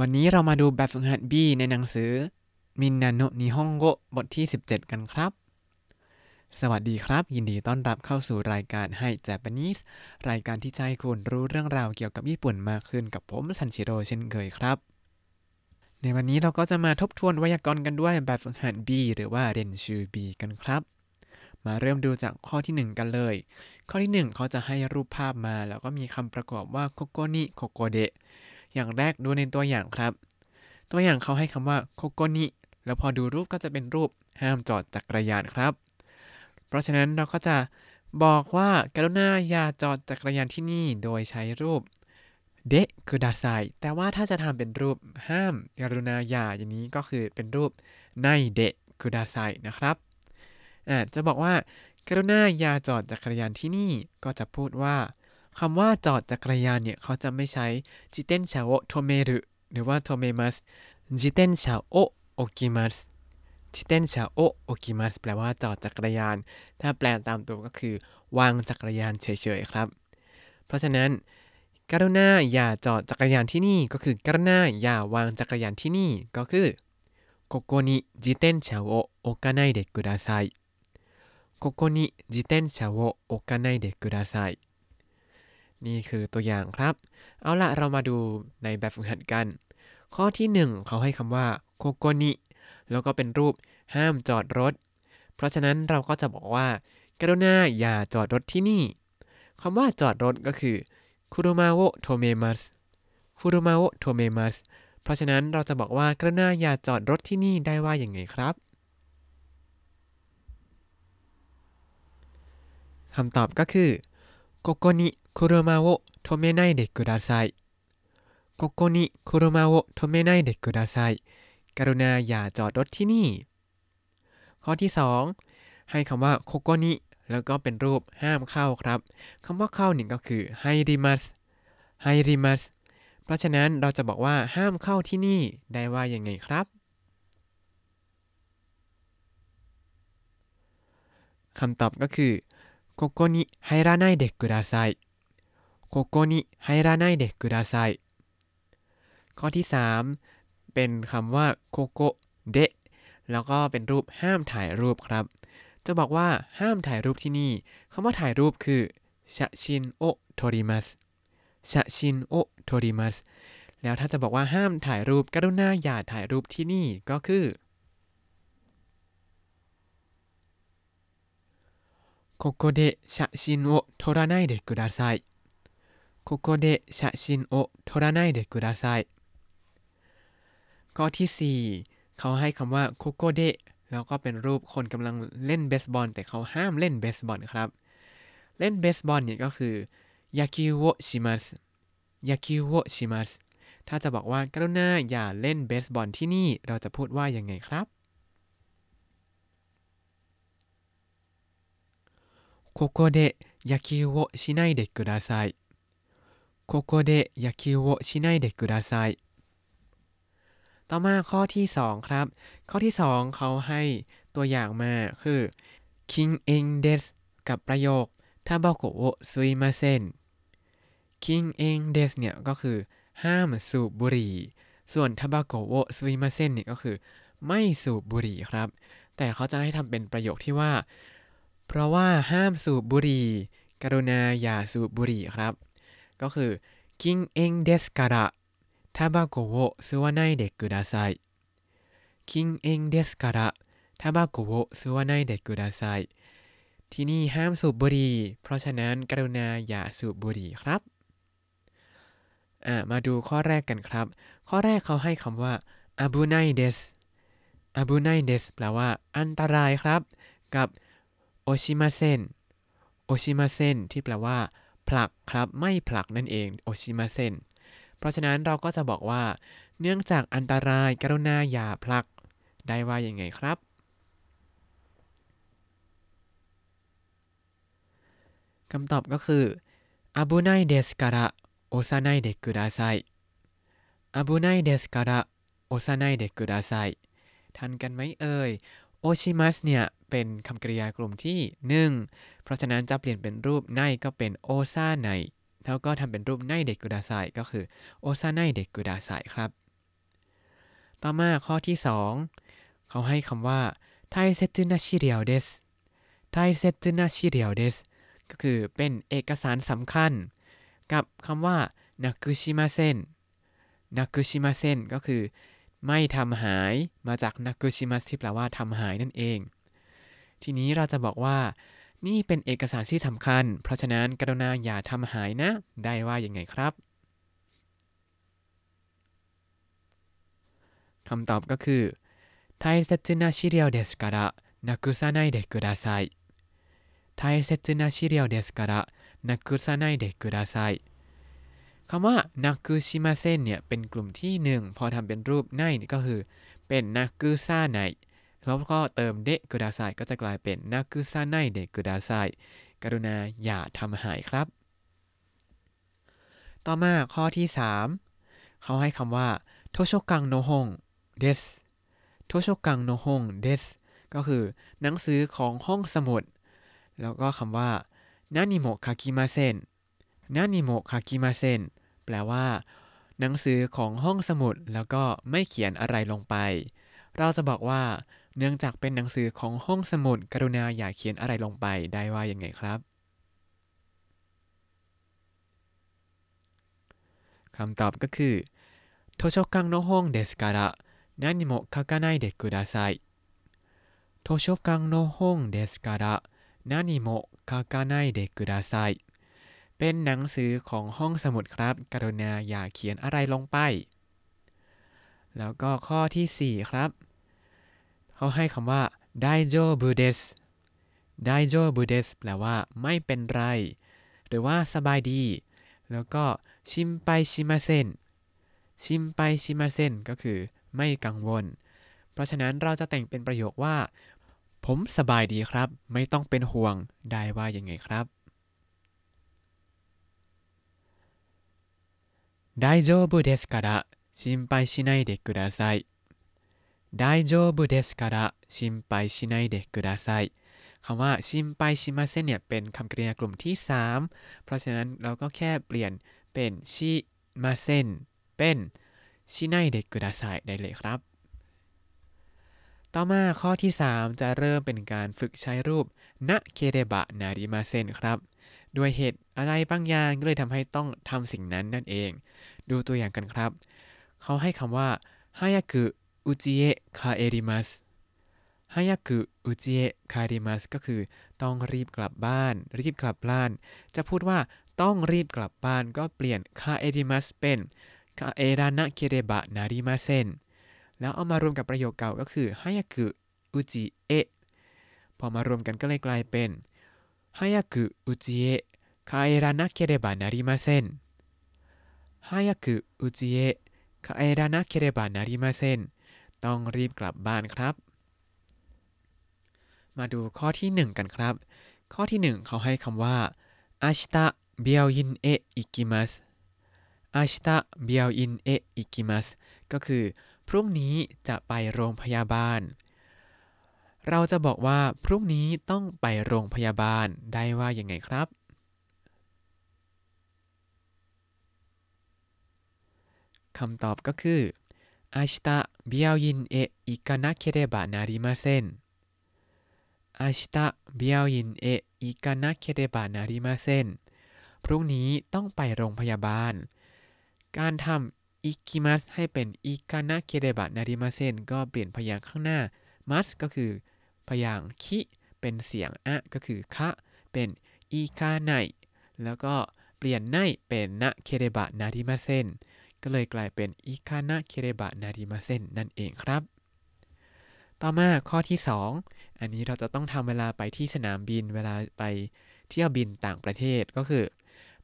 วันนี้เรามาดูแบบฝึกหัด B ในหนังสือมินนาโนะนิฮงโกะบทที่17กันครับสวัสดีครับยินดีต้อนรับเข้าสู่รายการ Hi Japanese รายการที่จะให้คุณรู้เรื่องราวเกี่ยวกับญี่ปุ่นมากขึ้นกับผมซันชิโร่เช่นเคยครับในวันนี้เราก็จะมาทบทวนไวยากรณ์กันด้วยแบบฝึกหัด B หรือว่าเรนชู B กันครับมาเริ่มดูจากข้อที่1กันเลยข้อที่1เขาจะให้รูปภาพมาแล้วก็มีคำประกอบว่าโคโกนิโคโกเดะอย่างแรกดูในตัวอย่างครับตัวอย่างเขาให้คำว่าโคโกนิแล้วพอดูรูปก็จะเป็นรูปห้ามจอดจักรยานครับเพราะฉะนั้นเราก็จะบอกว่ากรุณาอย่าจอดจักรยานที่นี่โดยใช้รูปเดะคือดาไซแต่ว่าถ้าจะทำเป็นรูปห้ามกรุณาอย่าอย่างนี้ก็คือเป็นรูปไนเดะคือดาไซนะครับจะบอกว่ากรุณาอย่าจอดจักรยานที่นี่ก็จะพูดว่าคำว่าจอดจักรยานเนี่ยเขาจะไม่ใช้จิเต็นชาโอโทเมรุหรือว่าโทเมมัสจิเต็นชาโอโอกิมัสจิเต็นชาโอโอกิมัสแปลว่าจอดจักรยานถ้าแปลตามตัวก็คือวางจักรยานเฉยๆครับเพราะฉะนั้นกรุณาอย่าจอดจักรยานที่นี่ก็คือกรุณาอย่าวางจักรยานที่นี่ก็คือここに自転車を置かないでくださいここに自転車を置かないでくださいนี่คือตัวอย่างครับเอาละเรามาดูในแบบฝึกหัดกันข้อที่1เขาให้คำว่าโคโกนิแล้วก็เป็นรูปห้ามจอดรถเพราะฉะนั้นเราก็จะบอกว่ากรุณาอย่าจอดรถที่นี่คำว่าจอดรถก็คือคุรุมาโวโทเมมัสคุรุมาโวโทเมมัสเพราะฉะนั้นเราจะบอกว่ากรุณาอย่าจอดรถที่นี่ได้ว่าอย่างไงครับคำตอบก็คือโคโกนิ車を止めないでくださいここに車を止めないでくださいกรุณาอย่าจอดรถที่นี่ข้อที่2ให้คำว่าโคโกนิแล้วก็เป็นรูปห้ามเข้าครับคำว่าเข้านี่ก็คือไฮริมัสไฮริมัสเพราะฉะนั้นเราจะบอกว่าห้ามเข้าที่นี่ได้ว่าอย่างไงครับคำตอบก็คือโคโกนิไฮราไนเดะกุดาไซここに入らないでくださいข้อที่3เป็นคำว่าโคโกเดะแล้วก็เป็นรูปห้ามถ่ายรูปครับจะบอกว่าห้ามถ่ายรูปที่นี่คำว่าถ่ายรูปคือชะชินโอโทริมัสชะชินโอโทริมัสแล้วถ้าจะบอกว่าห้ามถ่ายรูปกรุณาอย่าถ่ายรูปที่นี่ก็คือここで写真を撮らないでくださいここで写真を撮らないでくださいข้อที่4เขาให้คำว่าโคโกเดะแล้วก็เป็นรูปคนกำลังเล่นเบสบอลแต่เขาห้ามเล่นเบสบอลครับเล่นเบสบอลเนี่ยก็คือยาคิวะชิมัสยาคิวะชิมัสถ้าจะบอกว่ากรุณาอย่าเล่นเบสบอลที่นี่เราจะพูดว่ายังไงครับโคโกเดะยาคิวะชิไนเดะกุดาไซここで野球をしないでくださいต่อมาข้อที่2ครับข้อที่2เขาให้ตัวอย่างมาคือ禁煙ですกับประโยคタバコを吸いません禁煙ですเนี่ยก็คือห้ามสูบบุหรี่ส่วนタバコを吸いませんเนี่ยก็คือไม่สูบบุหรี่ครับแต่เขาจะให้ทำเป็นประโยคที่ว่าเพราะว่าห้ามสูบบุหรี่กรุณาอย่าสูบบุหรี่ครับก็คือ禁煙ですからタバコを吸わないでください禁煙ですからタバコを吸わないでくださいที่นี่ห้ามสูบบุหรี่เพราะฉะนั้นกรุณาอย่าสูบบุหรี่ครับมาดูข้อแรกกันครับข้อแรกเขาให้คำว่าอาบุไนเดสอาบุไนเดสแปลว่าอันตรายครับกับโอชิมาเซนโอชิมาเซนที่แปลว่าผลักครับไม่ผลักนั่นเองโอชิมาเซ็นเพราะฉะนั้นเราก็จะบอกว่าเนื่องจากอันตรายกรุณาอย่าผลักได้ว่าอย่างไงครับคำตอบก็คืออาบุไนเดสการะโอซาไนเดกุดาไซอาบุไนเดสการะโอซาไนเดกุดาไซทันกันไหมเอ่ยโอชิมัสเนี่ยเป็นคำกริยากลุ่มที่1เพราะฉะนั้นจะเปลี่ยนเป็นรูปไนก็เป็นโอซาไนแล้วก็ทำเป็นรูปไนเดกุดาไซก็คือโอซาไนเดกุดาไซครับ ต่อมาข้อที่2เขาให้คำว่าไทเซตุนาชิเรียวเดสไทเซตุนาชิเรียวเดสก็คือเป็นเอกสารสำคัญกับคำว่านักกุชิมาเซนนักกุชิมาเซนก็คือไม่ทำหายมาจากนักกุชิมาที่แปลว่าทำหายนั่นเองทีนี้เราจะบอกว่านี่เป็นเอกสารที่สำคัญเพราะฉะนั้นกรุณาอย่าทำหายนะได้ว่าอย่างไงครับคำตอบก็คือ大切な資料ですからなくさないでください大切な資料ですからなくさないでくださいคำว่านักกุชิมาเซนเนี่ยเป็นกลุ่มที่หนึ่งพอทำเป็นรูปไนก็คือเป็นนักกุซาไนแล้วก็เติมเดะกุดาไซก็จะกลายเป็นนักกุซาไนเดะกุดาไซกรุณาอย่าทำหายครับต่อมาข้อที่3เขาให้คำว่าโทโชกังโนฮงเดสโทโชกังโนฮงเดสก็คือหนังสือของห้องสมุดแล้วก็คำว่านานิโมคากิมาเซนนานิโมคากิมาเซนแปลว่าหนังสือของห้องสมุดแล้วก็ไม่เขียนอะไรลงไปเราจะบอกว่าเนื่องจากเป็นหนังสือของห้องสมุดกรุณาอย่าเขียนอะไรลงไปได้ว่ายังไงครับคำตอบก็คือโทโชคังโนฮงเดสการะนานิโมคาคาไนเดกุดาไซโทโชคังโนฮงเดสการะนานิโมคาคาไนเดกุดาไซเป็นหนังสือของห้องสมุดครับกรุณาอย่าเขียนอะไรลงไปแล้วก็ข้อที่4ครับเขาให้คำว่าไดโจบุเดสไดโจบุเดสแปลว่าไม่เป็นไรหรือว่าสบายดีแล้วก็ชิมไปชิมาเซนชิมไปชิมาเซนก็คือไม่กังวลเพราะฉะนั้นเราจะแต่งเป็นประโยคว่าผมสบายดีครับไม่ต้องเป็นห่วงได้ว่ายังไงครับ大丈夫ですから心配しないでください大丈夫ですから心配しないでくださいคำว่าชิมไปชิมาเซนเนี่ยเป็นคำกริยากลุ่มที่3เพราะฉะนั้นเราก็แค่เปลี่ยนเป็นชิมาเซนเป็นชิไนเดกุดาไซได้เลยครับต่อมาข้อที่3จะเริ่มเป็นการฝึกใช้รูปนะเคเดบะนาริมาเซนครับด้วยเหตุอะไรบางอย่างก็เลยทำให้ต้องทำสิ่งนั้นนั่นเองดูตัวอย่างกันครับเขาให้คำว่าฮายากุอุจิเอะคาเอริมัสฮายากุอุจิเอะคาเอริมัสก็คือต้องรีบกลับบ้านรีบกลับบ้านจะพูดว่าต้องรีบกลับบ้านก็เปลี่ยนคาเอริมัสเป็นคาเอรานะเคเดบะนาริมาเซนแล้วเอามารวมกับประโยคเก่าก็คือฮายากุอุจิเอะพอมารวมกันก็เลยกลายเป็น早く家へ帰らなければなりません早く家へ帰らなければなりませんต้องรีบกลับบ้านครับมาดูข้อที่1กันครับข้อที่1เขาให้คำว่า明日病院へ行きます明日病院へ行きますก็คือพรุ่งนี้จะไปโรงพยาบาลเราจะบอกว่าพรุ่งนี้ต้องไปโรงพยาบาลได้ว่ายังไงครับคำตอบก็คืออาชิตะเบียวยินเอะอิกานะเคเรบะนาริมาเซนอาชิตะเบียวยินเอะอิกานะเคเรบะนาริมาเซนพรุ่งนี้ต้องไปโรงพยาบาลการทำอิกิมัสให้เป็นอิกานะเคเรบะนาริมาเซนก็เปลี่ยนพยางค์ข้างหน้ามัสก็คือพยางค์คิเป็นเสียงอะก็คือคะเป็นอีคาไนแล้วก็เปลี่ยนไนเป็นนะเคเรบะนาริมาเซนก็เลยกลายเป็นอีคานะเคเรบะนาริมาเซนนั่นเองครับต่อมาข้อที่2อันนี้เราจะต้องทำเวลาไปที่สนามบินเวลาไปเที่ยวบินต่างประเทศก็คือ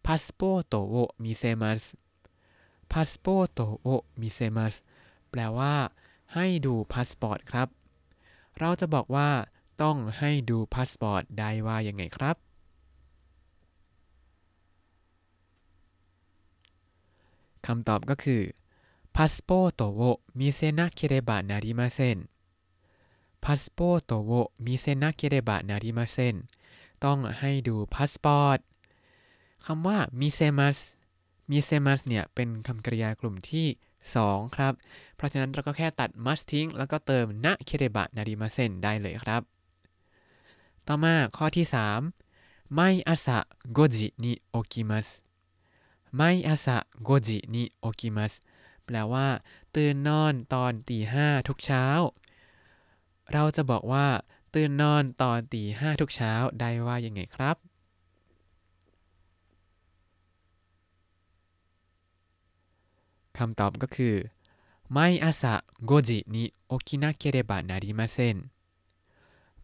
พาสปอร์ตโอมิเซมัสพาสปอร์ตโอมิเซมัสแปลว่าให้ดูพาสปอร์ตครับเราจะบอกว่าต้องให้ดูพาสปอร์ตได้ว่ายังไงครับคำตอบก็คือพาสปอร์ตโวมิเซนะเคเรบะนาริมาเซนพาสปอร์ตโวมิเซนะเคเรบะนาริมาเซนต้องให้ดูพาสปอร์ตคำว่ามิเซมัสเนี่ยเป็นคำกริยากลุ่มที่ 2ครับเพราะฉะนั้นเราก็แค่ตัด must ทิ้งแล้วก็เติมนะเคเดบะนาริมาเซ็นได้เลยครับต่อมาข้อที่3ไม่อาสะ5時に起きますไม่อาสะ5時に起きますแปลว่าตื่นนอนตอน 5:00 ทุกเช้าเราจะบอกว่าตื่นนอนตอน 5:00 ทุกเช้าได้ว่ายังไงครับคำตอบก็คือ毎朝5時に起きなければなりません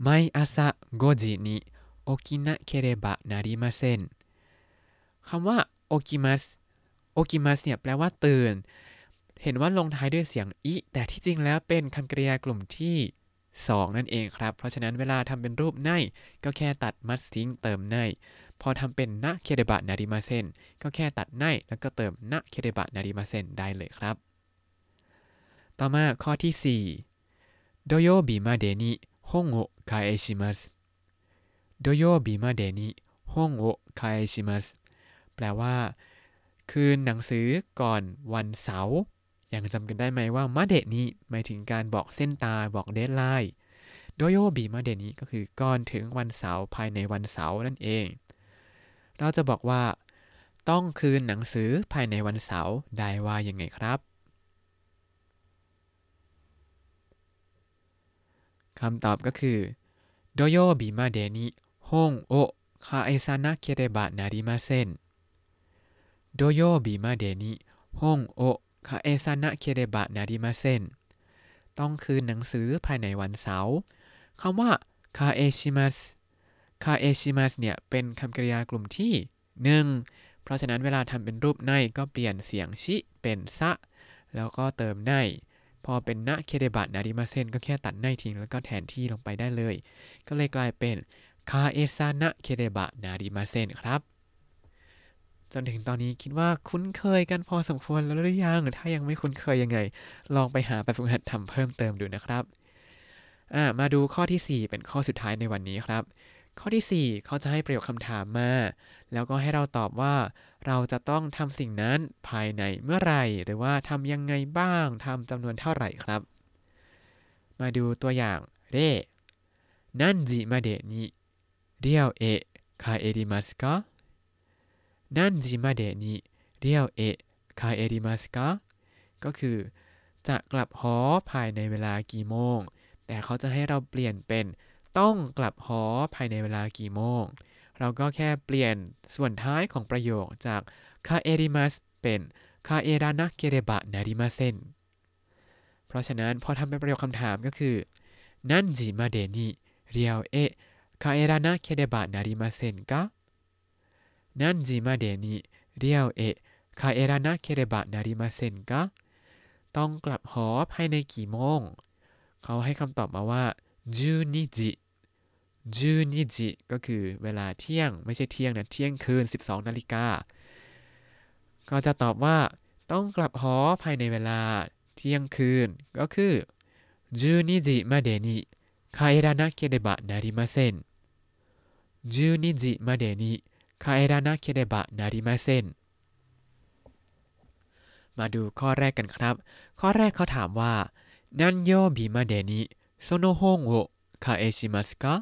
毎朝5時に起きなければなりませんคำว่า起きます起きますเนี่ยแปลว่าตื่นเห็นว่าลงท้ายด้วยเสียงอิแต่ที่จริงแล้วเป็นคำกริยากลุ่มที่2นั่นเองครับเพราะฉะนั้นเวลาทำเป็นรูปไนก็แค่ตัดมัสทิ้งเติมไนพอทำเป็นนะเคเดบะนาริมาเซนก็แค่ตัดไนแล้วก็เติมนะเคเดบะนาริมาเซนได้เลยครับต่อมาข้อที่4โดโยบิมาเดนิฮงโอคาเอชิมัสโดโยบิมาเดนิฮงโอคาเอชิมัสแปลว่าคืนหนังสือก่อนวันเสาร์ยังจำกันได้ไหมว่ามาเดะนี้หมายถึงการบอกเส้นตายบอกเดดไลน์โดโยบิมาเดะนี้ก็คือก่อนถึงวันเสาร์ภายในวันเสาร์นั่นเองเราจะบอกว่าต้องคืนหนังสือภายในวันเสาร์ได้ว่ายังไงครับคำตอบก็คือโดโยบิมาเดะนี้ฮงโอคาเอซานะเคเรบะนาริมาเซ็นโดโยบิมาเดะนี้ฮงโอคาเอซานะเคเรบะนาริมาเซ็นต้องคืนหนังสือภายในวันเสาร์คำว่าคาเอชิมัสคาเอชิมัสเนี่ยเป็นคำกริยากลุ่มที่1เพราะฉะนั้นเวลาทำเป็นรูปไนก็เปลี่ยนเสียงชิเป็นซะแล้วก็เติมไนพอเป็นนะเคเรบะนาริมาเซ็นก็แค่ตัดไนทิ้งแล้วก็แทนที่ลงไปได้เลยก็เลยกลายเป็นคาเอซานะเคเรบะนาริมาเซ็นครับจนถึงตอนนี้คิดว่าคุ้นเคยกันพอสมควรแล้วหรือยังถ้ายังไม่คุ้นเคยยังไงลองไปหาไปฝึกหัดทำเพิ่มเติมดูนะครับมาดูข้อที่4เป็นข้อสุดท้ายในวันนี้ครับข้อที่4เขาจะให้ประโยคคำถามมาแล้วก็ให้เราตอบว่าเราจะต้องทำสิ่งนั้นภายในเมื่อไหร่หรือว่าทำยังไงบ้างทำจำนวนเท่าไหร่ครับมาดูตัวอย่างเร่นั่นจิมาเดะนิเรียวเอะคาเอริมัสกะนั่นจิมาเดะนิเรียวเอะคาเอริมัสกะก็คือจะกลับหอภายในเวลากี่โมงแต่เขาจะให้เราเปลี่ยนเป็นต้องกลับหอภายในเวลากี่โมงเราก็แค่เปลี่ยนส่วนท้ายของประโยคจากคาเอริมัสเป็นคาเอรานะเคเรบะนาริมาเซ็นเพราะฉะนั้นพอทำเป็นประโยคคำถามก็คือนั่นจิมาเดะนิเรียวเอะคาเอรานะเคเรบะนาริมาเซ็นกะนั่นจิมาเดะนิเรียวเอะคาเอรานะเคเรบะนาริมาเซ็นกะต้องกลับหอภายในกี่โมงเขาให้คำตอบมาว่า12จิ12จิก็คือเวลาเที่ยงไม่ใช่เที่ยงนะเที่ยงคืน 12 นาฬิกาก็จะตอบว่าต้องกลับหอภายในเวลาเที่ยงคืนก็คือ12จิมาเดะนิคาเอรานะเคเรบะนาริมาเซ็น12จิมาเดะนิคาเอรานะเคเดบะนาริมาเซ็นมาดูข้อแรกกันครับข้อแรกเขาถามว่านันโยบิมาเดะนิโซโนฮงโอคาเอชิมัสกะ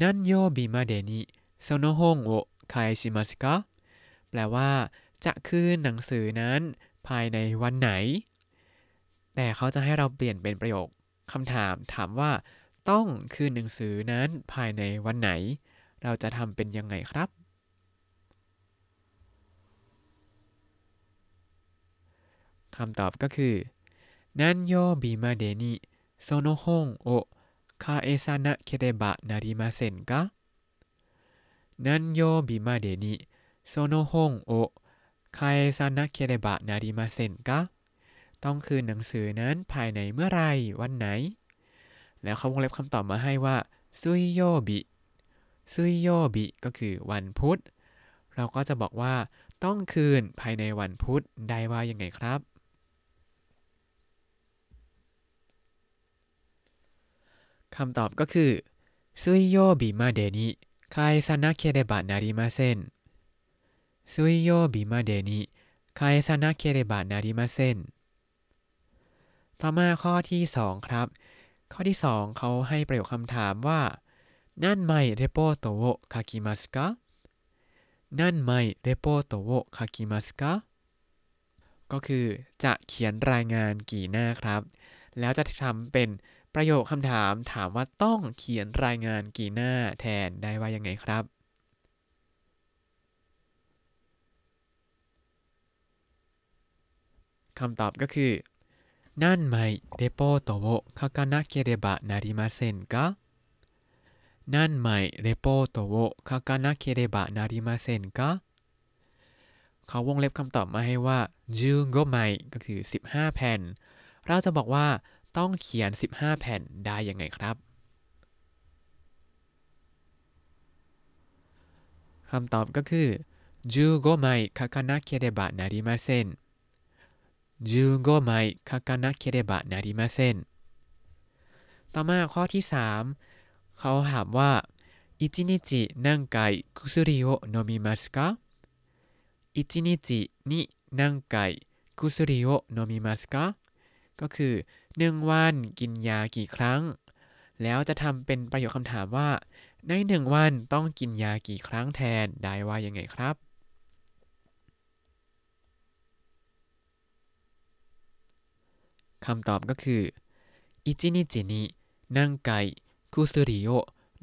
นันโยบิมาเดะนิโซโนฮงโอคาเอชิมัสกะแปลว่าจะคืนหนังสือนั้นภายในวันไหนแต่เขาจะให้เราเปลี่ยนเป็นประโยคคำถามถามว่าต้องคืนหนังสือนั้นภายในวันไหนเราจะทำเป็นยังไงครับคำตอบก็คือนันโยบิมาเดะนิโซโนฮงโอคาเอซานะเคเดบะนาริมาเซ็นกะนันโยบิมาเดะนิโซโนฮงโอคาเอซานะเคเดบะนาริมาเซ็นกะต้องคืนหนังสือนั้นภายในเมื่อไรวันไหนแล้วเขาวงเล็บคำตอบมาให้ว่าซุยโยบิซุยโยบิก็คือวันพุธเราก็จะบอกว่าต้องคืนภายในวันพุธได้ว่ายังไงครับคำตอบก็คือซุยโยบิมาเดะนิคาเอซานะเคเดบะนาริมาเซ็นซุยโยบิมาเดะนิ คาเอซานะเคเรบะนาริมาเซ็นต่อมาข้อที่2ครับข้อที่2เขาให้ประโยคคำถามว่านั่นไมเรโปโตโวคากิมัสกะนั่นไมเรโปโตโวคากิมัสกะก็คือจะเขียนรายงานกี่หน้าครับแล้วจะทำเป็นประโยคคำถามถามว่าต้องเขียนรายงานกี่หน้าแทนได้ว่ายังไงครับคำตอบก็คือนั่นไมเรโปโตโวคากานะเคเรบะนาริมาเซ็นกะนั่นไมเรโปโตโวคากานะเคเรบะนาริมาเซ็นกะเขาวงเล็บคำตอบมาให้ว่า15ไมก็คือ15แผ่นเราจะบอกว่าต้องเขียน15แผ่นได้ยังไงครับคำตอบก็คือ15ไมคากานะเคเรบะนาริมาเซ็น15ไมคากานะเคเรบะนาริมาเซ็นต่อมาข้อที่3เขาถามว่า1日何回薬を飲みますか1日に何回薬を飲みますかก็คือ1วันกินยากี่ครั้งแล้วจะทำเป็นประโยคคำถามว่าใน1วันต้องกินยากี่ครั้งแทนได้ว่ายังไงครับคำตอบก็คือ1日に何回薬を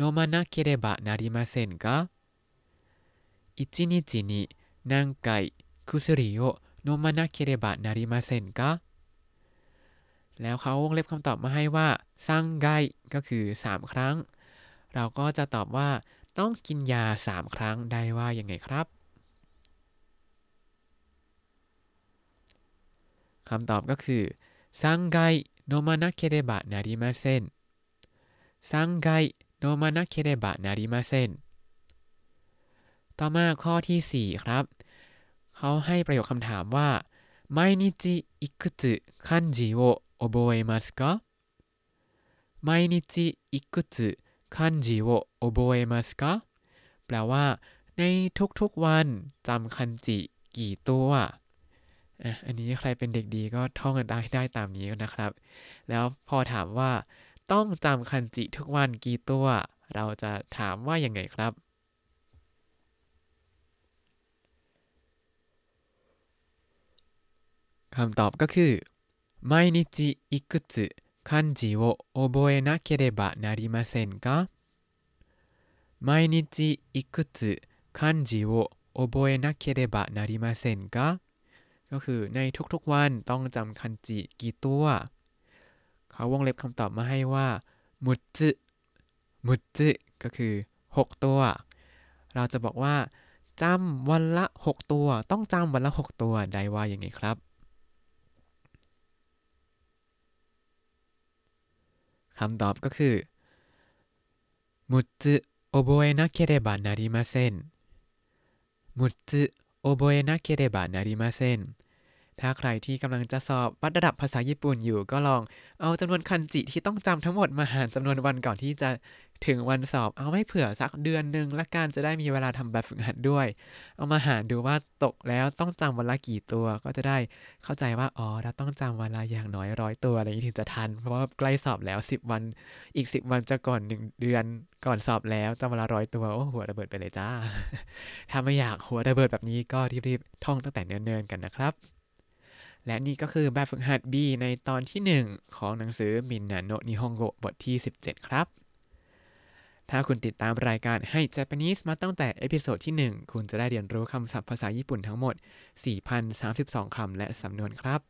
飲まなければなりませんか1日に何回薬を飲まなければなりませんかแล้วเขาวงเล็บคำตอบมาให้ว่าซังไกก็คือ3ครั้งเราก็จะตอบว่าต้องกินยา3ครั้งได้ว่ายังไงครับคำตอบก็คือซังไกโนมานะเคเรบะนาริมาเซ็นซังไกโนมานะเคเรบะนาริมาเซ็นต่อมาข้อที่4ครับเขาให้ประโยคคำถามว่า毎日いくつ漢字を覚えますか毎日いくつ漢字を覚えますかแปลว่าในทุกๆวันจำคันจิกี่ตัวอันนี้ใครเป็นเด็กดีก็ท่องกันได้ตามนี้นะครับแล้วพอถามว่าต้องจำคันจิทุกวันกี่ตัวเราจะถามว่ายังไงครับคำตอบก็คือ毎日いくつ漢字を覚えなければなりませんか毎日いくつ漢字を覚えなければなりませんかก็คือในทุกๆวันต้องจำคันจิกี่ตัวเขาวงเล็บคำตอบมาให้ว่ามุตสึมุตสึก็คือ6ตัวเราจะบอกว่าจำวันละ6ตัวต้องจำวันละ6ตัวได้ว่ายังไงครับคำตอบก็คือมุตสึโอโบเอนะเคเรบะนาริมาเซ็นมุตสึโอโบเอนะเคเรบะนาริมาเซ็นถ้าใครที่กำลังจะสอบวัดระดับภาษาญี่ปุ่นอยู่ก็ลองเอาจำนวนคันจิที่ต้องจำทั้งหมดมาหารจำนวนวันก่อนที่จะถึงวันสอบเอาให้เผื่อสักเดือนนึงละกันจะได้มีเวลาทำแบบฝึกหัดด้วยเอามาหารดูว่าตกแล้วต้องจำวันละกี่ตัวก็จะได้เข้าใจว่าอ๋อเราต้องจำวันละอย่างน้อย100ตัวอะไรอย่างนี้ถึงจะทันเพราะว่าใกล้สอบแล้ว10วันอีก10วันจะก่อน1เดือนก่อนสอบแล้วจำวันละ100ตัวโอ้หัวระเบิดไปเลยจ้าถ้าไม่อยากหัวระเบิดแบบนี้ก็รีบๆท่องตั้งแต่เนิ่นๆกันนะครับและนี่ก็คือแบบฝึกหัด B ในตอนที่1ของหนังสือมินนาโนะนิฮงโกะบทที่17ครับถ้าคุณติดตามรายการ Hi Japanese มาตั้งแต่เอพิโซดที่1คุณจะได้เรียนรู้คำศัพท์ภาษาญี่ปุ่นทั้งหมด 4,032 คำและสำนวนครับ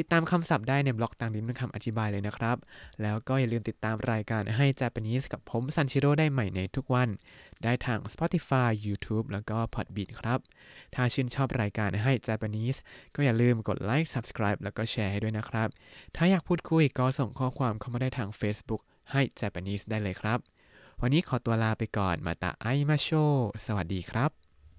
ติดตามคำศัพท์ได้ในบล็อกต่างดินเป็นคำอธิบายเลยนะครับแล้วก็อย่าลืมติดตามรายการ Hi Japanese กับผมซันชิโร่ได้ใหม่ในทุกวันได้ทาง Spotify YouTube แล้วก็ Podbean ครับถ้าชื่นชอบรายการ Hi Japanese ก็อย่าลืมกดไลค์ Subscribe แล้วก็แชร์ให้ด้วยนะครับถ้าอยากพูดคุยก็ส่งข้อความเข้ามาได้ทาง Facebook Hi Japanese ได้เลยครับวันนี้ขอตัวลาไปก่อนมาตะไอมาโชสวัสดีครับ